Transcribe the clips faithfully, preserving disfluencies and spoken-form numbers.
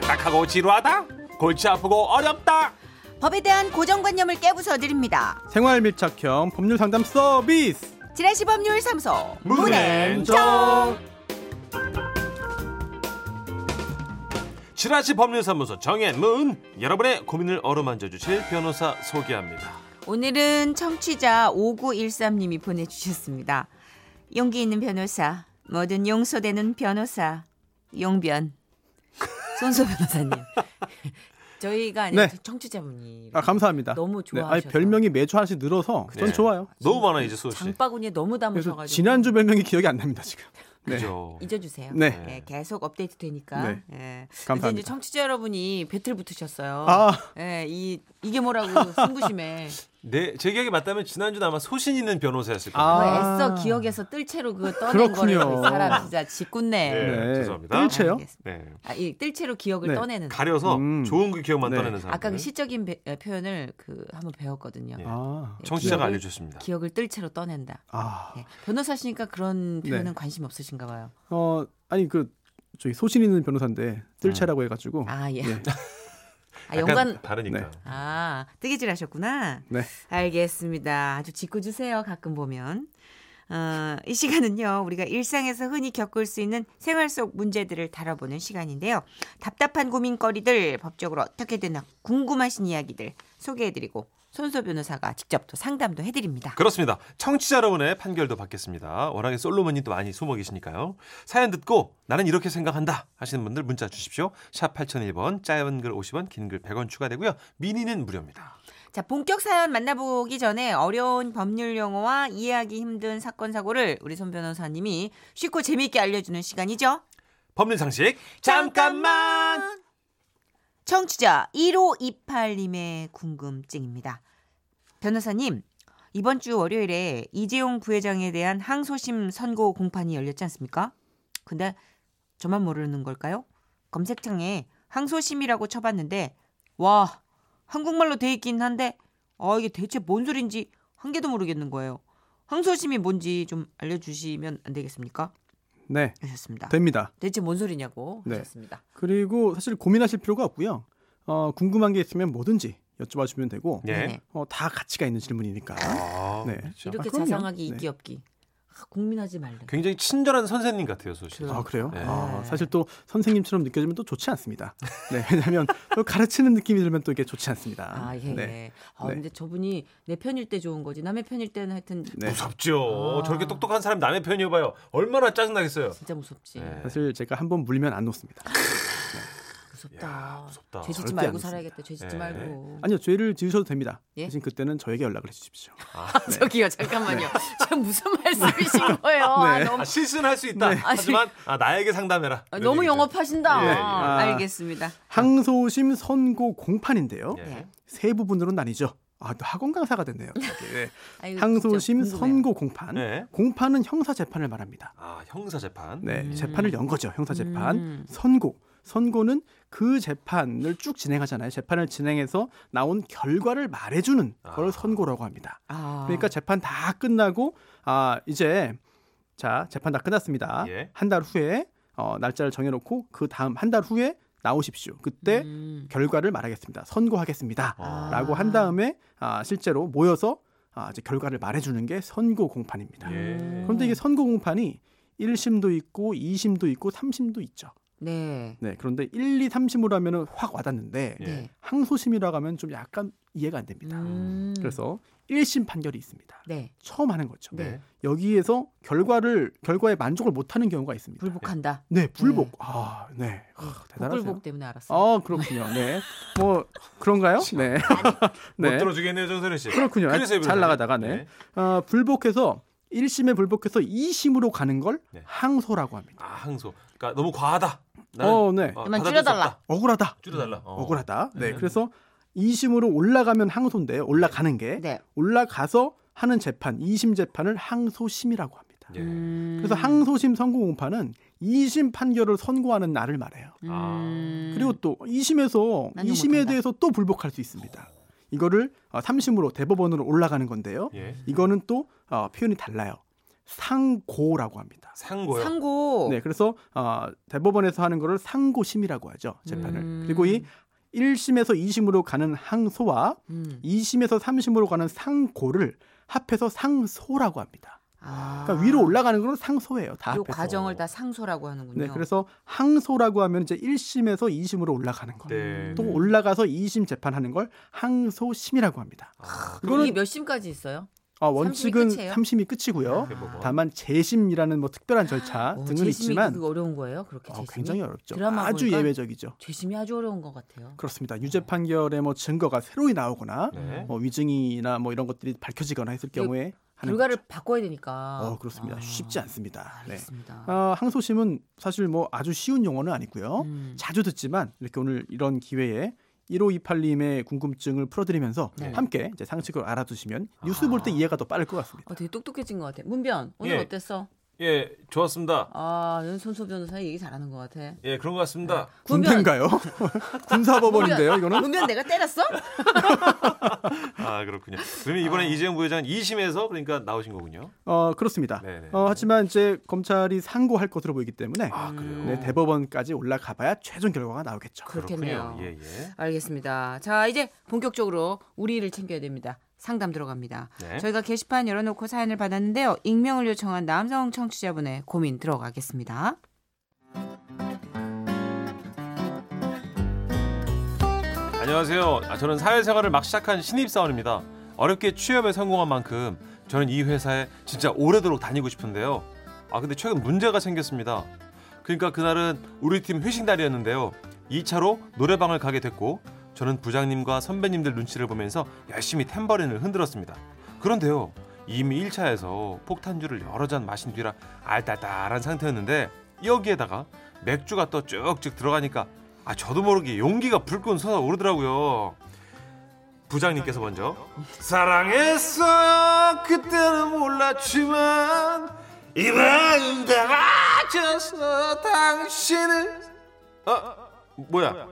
딱딱하고 지루하다? 골치 아프고 어렵다? 법에 대한 고정관념을 깨부숴드립니다. 생활 밀착형 법률 상담 서비스 지라시 법률사무소 문앤정. 지라시 법률사무소 정앤문, 여러분의 고민을 어루만져 주실 변호사 소개합니다. 오늘은 청취자 오구일삼 님이 보내주셨습니다. 용기 있는 변호사, 뭐든 용서되는 변호사, 용변 손수호 변호사님. 저희가 아니라 네. 청취자분이 아, 감사합니다. 너무 좋아하셔서. 네. 별명이 매주 하나씩 늘어서 전 네. 좋아요. 너무 많아 이제 소식. 장바구니에 너무 담으셔가지고. 지난주 별명이 기억이 안 납니다 지금. 네. 그죠. 잊어주세요. 네. 네. 계속 업데이트 되니까. 네. 네. 감사합니다. 근데 이제 청취자 여러분이 배틀 붙으셨어요. 아. 네. 이, 이게 뭐라고 승부심에. 네, 제 기억이 맞다면 지난주는 아마 소신 있는 변호사였을 거예요. 아. 애써 기억에서 뜰 채로 그거 떠낸 거를 사람 진짜 짓궂네. 네, 네. 죄송합니다. 뜰 채요? 네. 아, 이 뜰 채로 기억을 네. 떠내는. 가려서 음. 좋은 그 기억만 네. 떠내는 사람. 아까 그 시적인 배, 표현을 그 한번 배웠거든요. 네. 아. 네, 청취자가 기억을, 알려주셨습니다. 기억을 뜰 채로 떠낸다. 아. 네. 변호사시니까 그런 표현은 네. 관심 없으신가 봐요. 어, 아니 그 저희 소신 있는 변호사인데 뜰 채라고 음. 해가지고. 아 예. 네. 아, 연관 다르니까. 네. 아, 뜨개질 하셨구나. 네. 알겠습니다. 아주 짓궂으세요. 가끔 보면. 어, 이 시간은요. 우리가 일상에서 흔히 겪을 수 있는 생활 속 문제들을 다뤄보는 시간인데요. 답답한 고민거리들, 법적으로 어떻게 되나 궁금하신 이야기들 소개해드리고 손수호 변호사가 직접 또 상담도 해드립니다. 그렇습니다. 청취자 여러분의 판결도 받겠습니다. 워낙에 솔로몬이 또 많이 숨어 계시니까요. 사연 듣고 나는 이렇게 생각한다 하시는 분들 문자 주십시오. 샵 팔공공일 번, 짧은 글 오십 원, 긴 글 백 원 추가되고요. 미니는 무료입니다. 자, 본격 사연 만나보기 전에 어려운 법률 용어와 이해하기 힘든 사건 사고를 우리 손 변호사님이 쉽고 재미있게 알려주는 시간이죠. 법률 상식 잠깐만. 청취자 일오이팔 님의 궁금증입니다. 변호사님, 이번 주 월요일에 이재용 부회장에 대한 항소심 선고 공판이 열렸지 않습니까? 근데 저만 모르는 걸까요? 검색창에 항소심이라고 쳐봤는데 와, 한국말로 돼 있긴 한데 아, 이게 대체 뭔 소린지 한 개도 모르겠는 거예요. 항소심이 뭔지 좀 알려주시면 안 되겠습니까? 네, 하셨습니다. 됩니다. 대체 뭔 소리냐고 네. 하셨습니다. 그리고 사실 고민하실 필요가 없고요. 어, 궁금한 게 있으면 뭐든지 여쭤봐 주면 되고 네. 어, 다 가치가 있는 질문이니까. 아, 네. 그렇죠. 이렇게 아, 자상하기 네. 있기 없기. 아, 고민하지 말래. 굉장히 친절한 선생님 같아요, 소식. 아, 그래요? 네. 아, 사실 또 선생님처럼 느껴지면 또 좋지 않습니다. 네, 왜냐하면 또 가르치는 느낌이 들면 또 이게 좋지 않습니다. 아, 예. 네. 아, 근데 네. 저분이 내 편일 때 좋은 거지 남의 편일 때는 하여튼 네. 무섭죠. 아. 저렇게 똑똑한 사람 남의 편이어봐요. 얼마나 짜증나겠어요. 진짜 무섭지. 네. 사실 제가 한번 물리면 안 놓습니다. 네. 무섭다. 야, 무섭다. 죄 짓지 말고 살아야겠다. 죄 짓지 네. 말고. 아니요. 죄를 지으셔도 됩니다. 예? 대신 그때는 저에게 연락을 해주십시오. 아, 네. 저기요. 잠깐만요. 저 네. 무슨 말씀이신 거예요. 네. 아, 너무... 아, 실수는 할 수 있다. 네. 하지만 아, 나에게 상담해라. 아, 너무 영업하신다. 네. 아, 알겠습니다. 항소심 선고 공판인데요. 네. 세 부분으로 나뉘죠. 아, 또 학원 강사가 됐네요. 네. 아이고, 항소심 선고 공판. 네. 공판은 형사재판을 말합니다. 아, 형사재판. 네, 음. 재판을 연 거죠. 형사재판. 음. 선고. 선고는 그 재판을 쭉 진행하잖아요. 재판을 진행해서 나온 결과를 말해주는 아. 걸 선고라고 합니다. 아. 그러니까 재판 다 끝나고 아 이제 자 재판 다 끝났습니다. 예. 한 달 후에 어, 날짜를 정해놓고 그 다음 한 달 후에 나오십시오. 그때 음. 결과를 말하겠습니다. 선고하겠습니다. 아. 라고 한 다음에 아, 실제로 모여서 아, 이제 결과를 말해주는 게 선고 공판입니다. 예. 그런데 이게 선고 공판이 일 심도 있고 이 심도 있고 삼 심도 있죠. 네. 네. 그런데 일, 이, 삼 심으로 하면은 확 와닿는데 네. 항소심이라고 하면 좀 약간 이해가 안 됩니다. 음. 그래서 일 심 판결이 있습니다. 네. 처음 하는 거죠. 네. 여기에서 결과를 결과에 만족을 못 하는 경우가 있습니다. 불복한다. 네, 불복. 네. 아, 네. 아, 대단하세요. 불복 때문에 알았어요. 아, 그렇군요. 네. 뭐 그런가요? 네. 네. 못 들어주겠네요, 정선희 씨. 그렇군요. 잘 나가다가 네. 네. 아, 불복해서 일 심에 불복해서 이 심으로 가는 걸 네. 항소라고 합니다. 아, 항소. 그러니까 너무 과하다. 어, 네. 어, 줄여달라. 억울하다. 줄여달라. 어. 억울하다. 네. 네. 그래서 이 심으로 올라가면 항소인데 올라가는 게 네. 올라가서 하는 재판, 이 심 재판을 항소심이라고 합니다. 네. 음. 그래서 항소심 선고 공판은 이 심 판결을 선고하는 날을 말해요. 음. 그리고 또 이 심에서 이 심에 대해서 또 불복할 수 있습니다. 오. 이거를 삼 심으로 대법원으로 올라가는 건데요. 예. 이거는 또 어, 표현이 달라요. 상고라고 합니다. 상고요? 상고. 네, 그래서 어, 대법원에서 하는 거를 상고심이라고 하죠, 재판을. 음. 그리고 이 일 심에서 이 심으로 가는 항소와 음. 이 심에서 삼 심으로 가는 상고를 합해서 상소라고 합니다. 아. 그러니까 위로 올라가는 건 상소예요. 다 이 합해서. 과정을 다 상소라고 하는군요. 네, 그래서 항소라고 하면 이제 일 심에서 이 심으로 올라가는 거. 네. 또 올라가서 이 심 재판하는 걸 항소심이라고 합니다. 아, 이거는 몇 심까지 있어요? 아, 원칙은 삼 심이, 삼 심이 끝이고요. 아. 다만 재심이라는 뭐 특별한 절차 어, 등은 있지만 재심이 어려운 거예요? 그렇게 재심이? 어, 굉장히 어렵죠. 아주 예외적이죠. 재심이 아주 어려운 것 같아요. 그렇습니다. 유죄 판결에 뭐 증거가 새로이 나오거나 네. 뭐 위증이나 뭐 이런 것들이 밝혀지거나 했을 경우에 결과를 거죠. 바꿔야 되니까. 어, 그렇습니다. 아. 쉽지 않습니다. 알겠습니다. 네. 어, 항소심은 사실 뭐 아주 쉬운 용어는 아니고요. 음. 자주 듣지만 이렇게 오늘 이런 기회에 일오이팔 님의 궁금증을 풀어드리면서 네. 함께 이제 상식을 알아두시면 아. 뉴스 볼 때 이해가 더 빠를 것 같습니다. 아, 되게 똑똑해진 것 같아. 문변 오늘 예. 어땠어? 예, 좋았습니다. 아, 손수호 변호사 얘기 잘하는 것 같아. 예, 그런 것 같습니다. 네. 군대인가요? 군사법원인데요, 이거는? 군변 내가 때렸어? 아, 그렇군요. 그러면 이번에 아. 이재용 부회장 이 심에서 그러니까 나오신 거군요. 어, 그렇습니다. 어, 하지만 이제 검찰이 상고할 것으로 보이기 때문에 아, 네, 대법원까지 올라가봐야 최종 결과가 나오겠죠. 그렇겠네요. 예, 예. 알겠습니다. 자, 이제 본격적으로 우리 일을 챙겨야 됩니다. 상담 들어갑니다. 네. 저희가 게시판 열어놓고 사연을 받았는데요. 익명을 요청한 남성 청취자분의 고민 들어가겠습니다. 안녕하세요. 저는 사회생활을 막 시작한 신입사원입니다. 어렵게 취업에 성공한 만큼 저는 이 회사에 진짜 오래도록 다니고 싶은데요. 아 근데 최근 문제가 생겼습니다. 그러니까 그날은 우리 팀 회식 날이었는데요. 이 차로 노래방을 가게 됐고 저는 부장님과 선배님들 눈치를 보면서 열심히 탬버린을 흔들었습니다. 그런데요, 이미 일 차에서 폭탄주를 여러 잔 마신 뒤라 알딸딸한 상태였는데 여기에다가 맥주가 또 쭉쭉 들어가니까 아 저도 모르게 용기가 불끈 솟아오르더라고요. 부장님께서 먼저 사랑했어 그때는 몰랐지만 이만 다 맞춰서 당신을 어? 뭐야?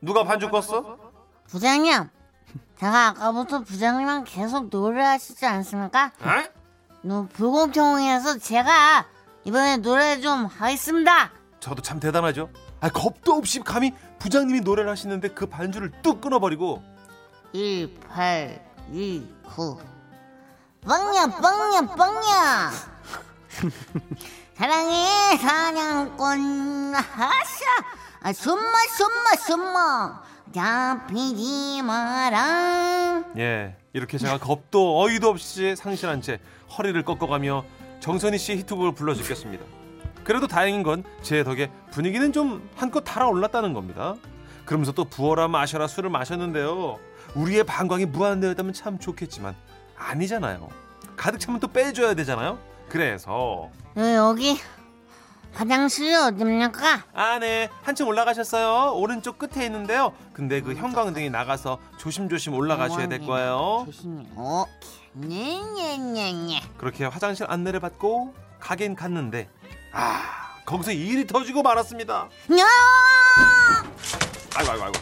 누가 반죽 껐어? 부장님, 제가 아까부터 부장님이랑 계속 노래하시지 않습니까? 에? 너무 불공평해서 제가 이번에 노래 좀 하겠습니다. 저도 참 대단하죠. 아, 겁도 없이 감히 부장님이 노래를 하시는데 그 반주를 뚝 끊어버리고 일팔이구 뻥냐 뻥냐 뻥냐 사랑해 사냥꾼 하샤 아, 숨마 숨마 숨마 잡히지 마라. 예, 이렇게 제가 겁도 어이도 없이 상실한 채 허리를 꺾어가며 정선희 씨의 히트곡을 불러주겠습니다. 그래도 다행인 건 제 덕에 분위기는 좀 한껏 달아올랐다는 겁니다. 그러면서 또 부어라 마셔라 술을 마셨는데요. 우리의 방광이 무한대였다면 참 좋겠지만 아니잖아요. 가득 차면 또 빼줘야 되잖아요. 그래서 여기 화장실이 어딥니까? 아, 네. 한층 올라가셨어요. 오른쪽 끝에 있는데요. 근데 그 형광등이 나가서 조심조심 올라가셔야 될 거예요. 조심히. 어. 네, 네, 네, 네. 그렇게 화장실 안내를 받고 가긴 갔는데 아, 거기서 일이 터지고 말았습니다. 야! 아이고, 아이고, 아이고.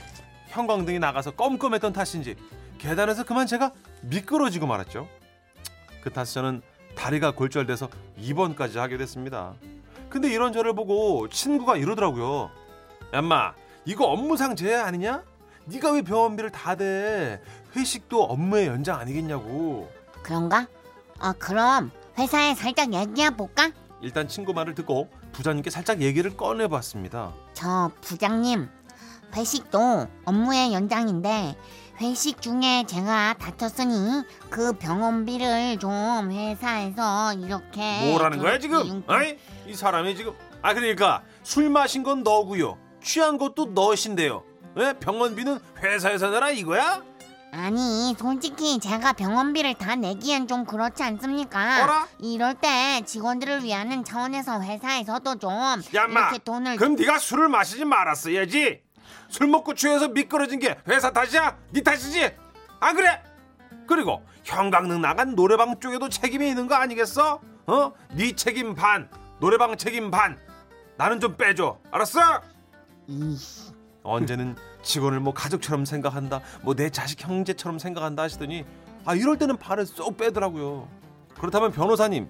형광등이 나가서 껌껌했던 탓인지 계단에서 그만 제가 미끄러지고 말았죠. 그 탓에 저는 다리가 골절돼서 입원까지 하게 됐습니다. 근데 이런 저를 보고 친구가 이러더라고요. 얌마 이거 업무상 재해 아니냐? 네가 왜 병원비를 다 대? 회식도 업무의 연장 아니겠냐고. 그런가? 아 그럼 회사에 살짝 얘기해볼까? 일단 친구 말을 듣고 부장님께 살짝 얘기를 꺼내봤습니다. 저 부장님 회식도 업무의 연장인데 회식 중에 제가 다쳤으니 그 병원비를 좀 회사에서 이렇게 뭐라는 거야 지금? 아니 이 사람이 지금 아 그러니까 술 마신 건 너고요 취한 것도 너신데요 왜 병원비는 회사에서 내라 이거야? 아니 솔직히 제가 병원비를 다 내기엔 좀 그렇지 않습니까? 어라? 이럴 때 직원들을 위하는 차원에서 회사에서도 좀 야, 마. 이렇게 돈을 그럼 네가 술을 마시지 말았어야지. 술 먹고 취해서 미끄러진 게 회사 탓이야? 네 탓이지? 안 그래? 그리고 형광등 나간 노래방 쪽에도 책임이 있는 거 아니겠어? 어? 네 책임 반, 노래방 책임 반. 나는 좀 빼줘. 알았어? 언제는 직원을 뭐 가족처럼 생각한다, 뭐 내 자식 형제처럼 생각한다 하시더니 아 이럴 때는 발을 쏙 빼더라고요. 그렇다면 변호사님,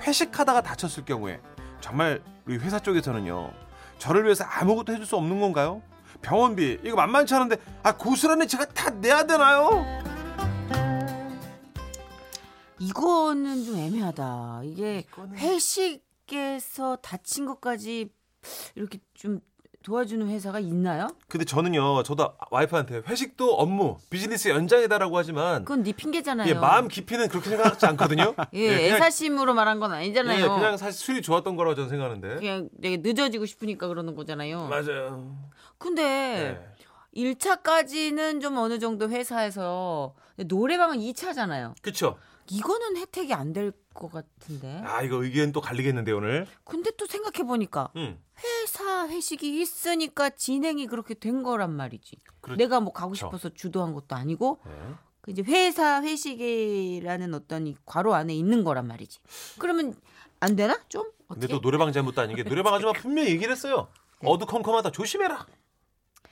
회식하다가 다쳤을 경우에 정말 우리 회사 쪽에서는요, 저를 위해서 아무것도 해줄 수 없는 건가요? 병원비 이거 만만치 않은데 아 고스란히 제가 다 내야 되나요? 이거는 좀 애매하다. 이게 이거는... 회식에서 다친 것까지 이렇게 좀 도와주는 회사가 있나요? 근데 저는요, 저도 와이프한테 회식도 업무, 비즈니스 연장이다라고 하지만 그건 네 핑계잖아요. 예, 마음 깊이는 그렇게 생각하지 않거든요. 예, 예, 그냥, 애사심으로 말한 건 아니잖아요. 예, 그냥 사실 술이 좋았던 거라고 저는 생각하는데. 그냥 되게 늦어지고 싶으니까 그러는 거잖아요. 맞아요. 근데 예. 일 차까지는 좀 어느 정도 회사에서, 노래방은 이 차잖아요. 그렇죠. 이거는 혜택이 안 될 것 같은데. 아, 이거 의견 또 갈리겠는데 오늘. 근데 또 생각해 보니까 음. 회사 회식이 있으니까 진행이 그렇게 된 거란 말이지. 그렇죠. 내가 뭐 가고 싶어서 주도한 것도 아니고 네. 이제 회사 회식이라는 어떤 이 괄호 안에 있는 거란 말이지. 그러면 안 되나 좀? 어떻게? 근데 또 노래방 잘못도 아닌 게 노래방 아줌마 분명히 얘기를 했어요. 어두컴컴하다 조심해라.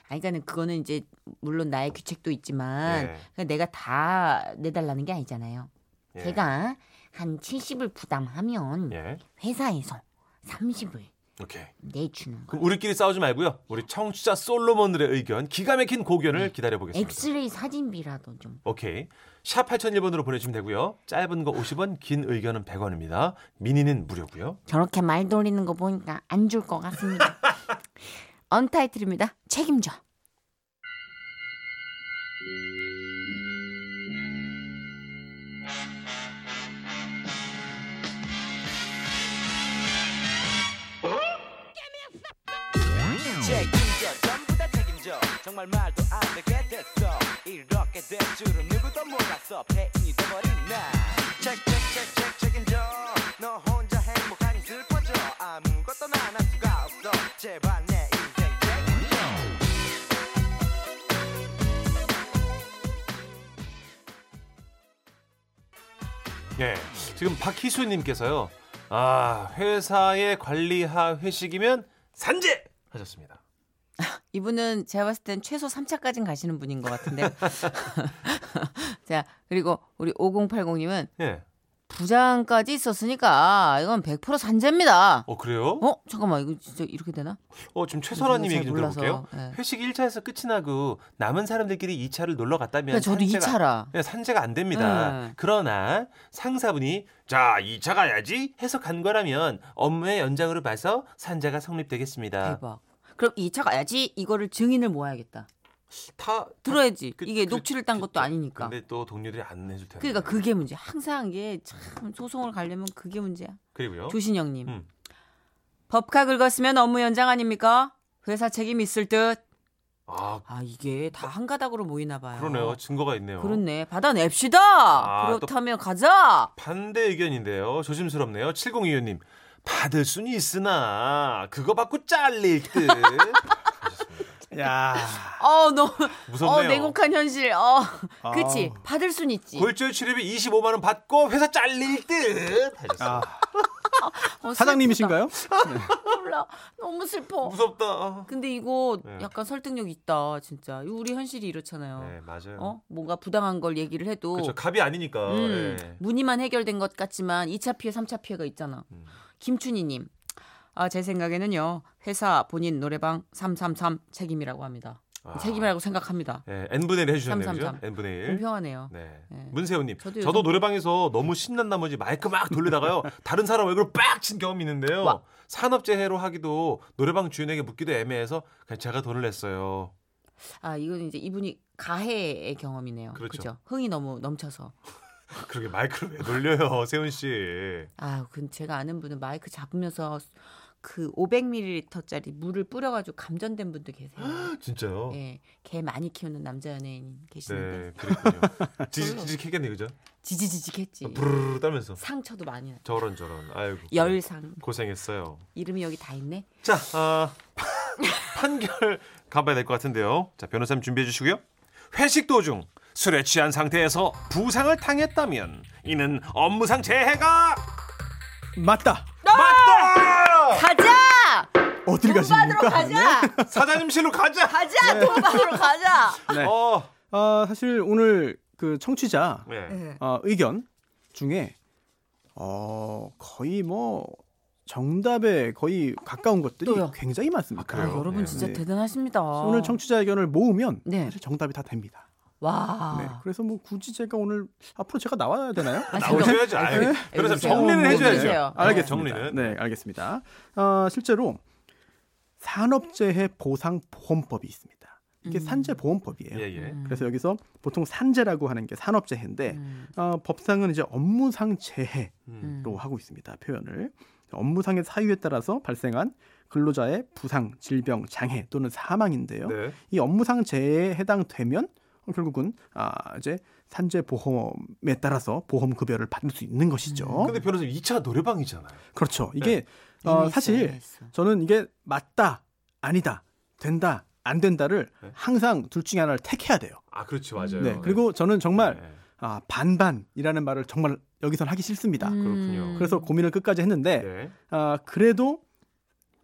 아니, 그러니까 그거는 이제 물론 나의 규칙도 있지만 네. 그러니까 내가 다 내달라는 게 아니잖아요. 예. 제가 한 칠십을 부담하면 예. 회사에서 삼십을 오케이. 내주는 거예요. 우리끼리 싸우지 말고요. 우리 청취자 솔로몬들의 의견, 기가 막힌 고견을 네. 기다려보겠습니다. 엑스레이 사진비라도 좀. 오케이. 샵 팔공공일 번으로 보내주시면 되고요. 짧은 거 오십 원, 긴 의견은 백 원입니다. 미니는 무료고요. 저렇게 말 돌리는 거 보니까 안 줄 것 같습니다. 언타이틀입니다. 책임져. 정말 말도 안 되게 됐어. 이렇게 될 줄은 누구도 몰랐어. 패인이 돼버린 나. 책책책책 책임져. 너 혼자 행복하니 슬퍼져. 아무것도 난 할 수가 없어. 제발 내 인생 책임져. 예, 지금 박희수님께서요. 아, 회사의 관리하 회식이면 산재 하셨습니다. 이분은 제가 봤을 땐 최소 삼 차까지는 가시는 분인 것 같은데. 자, 그리고 우리 오공팔공님은 예. 부장까지 있었으니까 이건 백 퍼센트 산재입니다. 어, 그래요? 어, 잠깐만, 이거 진짜 이렇게 되나? 어, 지금 최선아님 얘기 좀 몰라서, 들어볼게요. 예. 회식 일 차에서 끝이 나고 남은 사람들끼리 이 차를 놀러 갔다면 저도 산재가, 이 차라. 산재가 안 됩니다. 예. 그러나 상사분이 자, 이 차 가야지 해서 간 거라면 업무의 연장으로 봐서 산재가 성립되겠습니다. 대박. 그럼 이 차 가야지. 이거를 증인을 모아야겠다. 다 들어야지. 그, 이게 그, 녹취를 딴 그, 것도 아니니까. 근데 또 동료들이 안 해줄 텐데. 그러니까 그게 문제. 항상 이게 참 소송을 가려면 그게 문제야. 그리고요. 조신영님. 음. 법카 긁었으면 업무 연장 아닙니까? 회사 책임 있을 듯. 아, 아 이게 다 한 가닥으로 모이나 봐요. 그러네요. 증거가 있네요. 그렇네. 받아냅시다. 아, 그렇다면 가자. 반대 의견인데요. 조심스럽네요. 칠공이오 님. 받을 순 있으나 그거 받고 잘릴 듯. 야, 어 너무 무섭네요. 어, 냉혹한 현실. 어, 아. 그렇지. 받을 순 있지. 골절 치료비 이십오만 원 받고 회사 잘릴 듯. 아. 어, 사장님이신가요? 네. 몰라. 너무 슬퍼. 무섭다. 근데 이거 네. 약간 설득력 있다, 진짜. 우리 현실이 이렇잖아요. 네, 맞아요. 어? 뭔가 부당한 걸 얘기를 해도. 그렇죠. 갑이 아니니까. 음, 네. 문의만 해결된 것 같지만 이 차 피해, 삼 차 피해가 있잖아. 음. 김춘희님. 아, 제 생각에는요. 회사, 본인, 노래방 삼삼삼 책임이라고 합니다. 아. 책임이라고 생각합니다. 네, N분의 일 해주셨네요. 그죠? N분의 일. 공평하네요. 네. 네. 문세훈님. 저도, 저도 노래방에서 너무 신난 나머지 마이크 막 돌리다가요. 다른 사람 얼굴을 빡 친 경험이 있는데요. 와. 산업재해로 하기도 노래방 주인에게 묻기도 애매해서 그냥 제가 돈을 냈어요. 아, 이건 이제 이분이 가해의 경험이네요. 그렇죠. 그렇죠? 흥이 너무 넘쳐서. 그러게 마이크를 왜 돌려요, 세훈 씨. 아, 근 제가 아는 분은 마이크 잡으면서 그 오백 밀리리터짜리 물을 뿌려가지고 감전된 분도 계세요. 진짜요? 네, 개 많이 키우는 남자 연예인 계시는데. 네, 그랬군요. 지직지직했겠네, 그죠? 지지지직했지. 부르르 떨면서. 상처도 많이 났죠. 저런 저런. 아이고. 열상. 고생했어요. 이름이 여기 다 있네. 자, 어, 판결 가봐야 될 것 같은데요. 자, 변호사님 준비해 주시고요. 회식 도중 술에 취한 상태에서 부상을 당했다면 이는 업무상 재해가 맞다. 아! 맞다. 가자. 어딜 가십니까? 가자. 네? 사장님실로 가자. 가자. 네. 돈 받으러 가자. 네. 어. 어, 사실 오늘 그 청취자 네. 어, 의견 중에 어, 거의 뭐 정답에 거의 가까운 것들이 또요. 굉장히 많습니다. 아, 아, 여러분 네. 진짜 네. 대단하십니다. 오늘 청취자 의견을 모으면 네. 사실 정답이 다 됩니다. 와. 네. 그래서 뭐 굳이 제가 오늘 앞으로 제가 나와야 되나요? 아, 나오셔야죠. 아, 네. 그래서 정리는 해줘야죠. 알겠습니다. 정리는. 네, 알겠습니다. 어, 실제로 산업재해 보상 보험법이 있습니다. 이게 음. 산재보험법이에요. 예, 예. 그래서 여기서 보통 산재라고 하는 게 산업재해인데 음. 어, 법상은 이제 업무상 재해로 음. 하고 있습니다. 표현을. 업무상의 사유에 따라서 발생한 근로자의 부상, 질병, 장애 또는 사망인데요. 네. 이 업무상 재해에 해당되면 결국은 아, 이제 산재보험에 따라서 보험급여를 받을 수 있는 것이죠. 그런데 음. 변호사님 이 차 노래방이잖아요. 그렇죠. 이게 네. 어, 사실 저는 이게 맞다, 아니다, 된다, 안 된다를 네? 항상 둘 중에 하나를 택해야 돼요. 아, 그렇죠. 맞아요. 네, 그리고 저는 정말 네. 아, 반반이라는 말을 정말 여기선 하기 싫습니다. 음. 그렇군요. 그래서 고민을 끝까지 했는데 네. 아, 그래도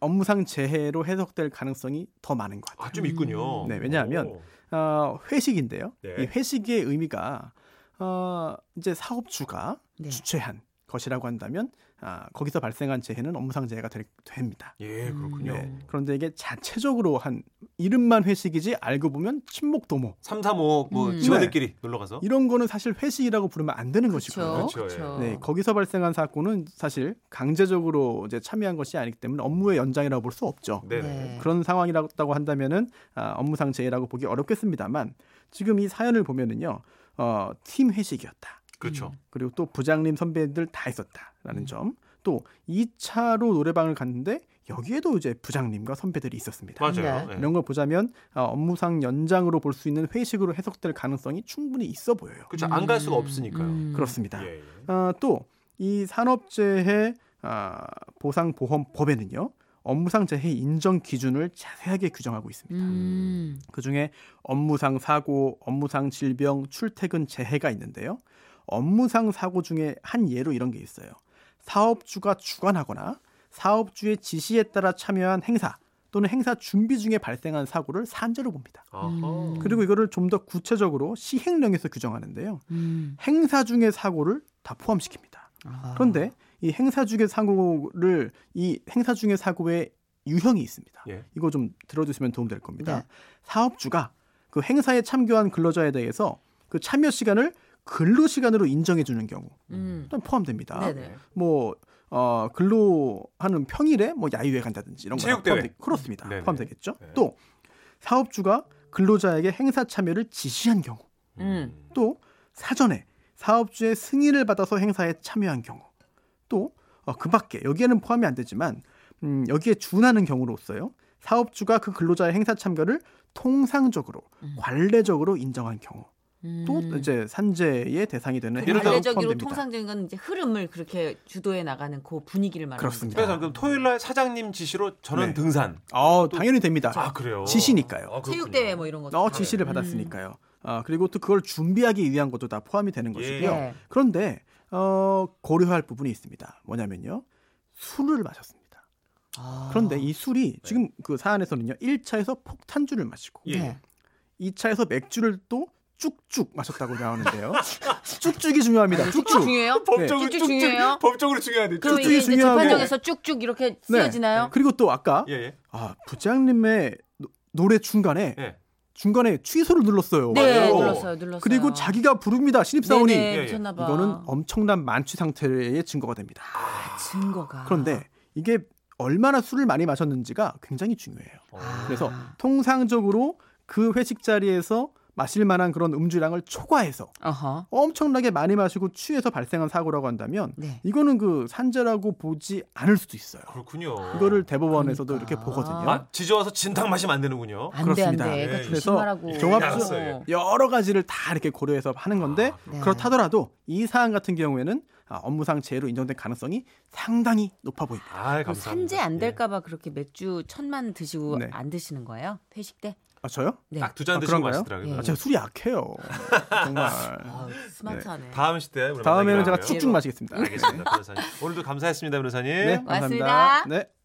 업무상 재해로 해석될 가능성이 더 많은 것 같아요. 아, 좀 있군요. 음. 네, 왜냐하면 오. 어, 회식인데요. 네. 이 회식의 의미가 어, 이제 사업주가 네. 주최한 것이라고 한다면 아, 거기서 발생한 재해는 업무상 재해가 될, 됩니다. 예, 그렇군요. 네, 그런데 이게 자체적으로 한 이름만 회식이지 알고 보면 친목도모. 삼, 사, 오 뭐 직원들끼리 음. 네. 놀러 가서 이런 거는 사실 회식이라고 부르면 안 되는 것이고요. 그렇죠. 네, 거기서 발생한 사고는 사실 강제적으로 이제 참여한 것이 아니기 때문에 업무의 연장이라고 볼 수 없죠. 네. 그런 상황이라고 한다면은 아, 업무상 재해라고 보기 어렵겠습니다만 지금 이 사연을 보면은요, 어, 팀 회식이었다. 그렇죠. 음. 그리고 또 부장님 선배들 다 있었다라는 음. 점. 또 이 차로 노래방을 갔는데 여기에도 이제 부장님과 선배들이 있었습니다. 맞아요. 네. 이런 걸 보자면 업무상 연장으로 볼 수 있는 회식으로 해석될 가능성이 충분히 있어 보여요. 그렇죠. 음. 안 갈 수가 없으니까요. 음. 그렇습니다. 예, 예. 어, 또 이 산업재해 어, 보상보험법에는요. 업무상 재해 인정 기준을 자세하게 규정하고 있습니다. 음. 그중에 업무상 사고, 업무상 질병, 출퇴근 재해가 있는데요. 업무상 사고 중에 한 예로 이런 게 있어요. 사업주가 주관하거나 사업주의 지시에 따라 참여한 행사 또는 행사 준비 중에 발생한 사고를 산재로 봅니다. 아하. 그리고 이거를 좀 더 구체적으로 시행령에서 규정하는데요. 음. 행사 중의 사고를 다 포함시킵니다. 아하. 그런데 이 행사 중의 사고를 이 행사 중의 사고의 유형이 있습니다. 예. 이거 좀 들어주시면 도움될 겁니다. 네. 사업주가 그 행사에 참교한 근로자에 대해서 그 참여 시간을 근로 시간으로 인정해 주는 경우 음. 또 포함됩니다. 네네. 뭐 어, 근로하는 평일에 뭐 야유회 간다든지 이런 거 포함되, 그렇습니다. 네네. 포함되겠죠. 네네. 또 사업주가 근로자에게 행사 참여를 지시한 경우, 음. 또 사전에 사업주의 승인을 받아서 행사에 참여한 경우, 또 어, 그밖에 여기에는 포함이 안 되지만 음, 여기에 준하는 경우로서요. 사업주가 그 근로자의 행사 참여를 통상적으로 음. 관례적으로 인정한 경우. 또 이제 산재의 대상이 되는 관례적으로 통상적인 건 이제 흐름을 그렇게 주도해 나가는 그 분위기를 말합니다. 그렇습니다. 그래서 그럼 토요일 날 사장님 지시로 저는 네. 등산. 아, 당연히 됩니다. 아, 그래요. 지시니까요. 아, 체육대회 뭐 이런 것도. 어, 지시를 네. 받았으니까요. 아, 그리고 또 그걸 준비하기 위한 것도 다 포함이 되는 것이고요. 예. 그런데 어, 고려할 부분이 있습니다. 뭐냐면요. 술을 마셨습니다. 아. 그런데 이 술이 네. 지금 그 사안에서는요. 일 차에서 폭탄주를 마시고 예. 이 차에서 맥주를 또 쭉쭉 마셨다고 나오는데요. 쭉쭉이 중요합니다. 아니, 쭉쭉. 쭉쭉 중요해요? 법적으로 네. 쭉쭉 중요해요? 법적으로 중요하네. 그럼 이게 이제 재판정에서 쭉쭉 이렇게 쓰여지나요? 네. 그리고 또 아까 예, 예. 아, 부장님의 노, 노래 중간에 예. 중간에 취소를 눌렀어요. 네, 맞아요. 눌렀어요, 눌렀어요. 그리고 자기가 부릅니다. 신입사원이. 네네, 미쳤나 봐. 이거는 엄청난 만취 상태의 증거가 됩니다. 아, 증거가. 그런데 이게 얼마나 술을 많이 마셨는지가 굉장히 중요해요. 아. 그래서 통상적으로 그 회식 자리에서 마실 만한 그런 음주량을 초과해서 어허. 엄청나게 많이 마시고 취해서 발생한 사고라고 한다면 네. 이거는 그 산재라고 보지 않을 수도 있어요. 그렇군요. 이거를 대법원에서도 그러니까. 이렇게 보거든요. 아, 지저와서 진탕 마시면 안 되는군요. 안 그렇습니다. 안 돼, 안 돼. 네. 그래서 종합적으로 예, 여러 가지를 다 이렇게 고려해서 하는 건데 아, 네. 그렇다더라도 이 사안 같은 경우에는 아, 업무상 재해로 인정된 가능성이 상당히 높아 보입니다. 아, 감사합니다. 산재 안 될까 봐 그렇게 맥주 천만 드시고 네. 안 드시는 거예요? 회식 때? 아, 저요? 네. 딱 두 잔 아, 드시고 마시더라고요. 예. 아, 제가 술이 약해요. 정말. 아, 스마트하네. 네. 다음 시대. 다음에는 제가 쭉쭉 마시겠습니다. 알겠습니다. 네. 오늘도 감사했습니다, 변호사님. 네, 감사합니다. 고맙습니다. 네.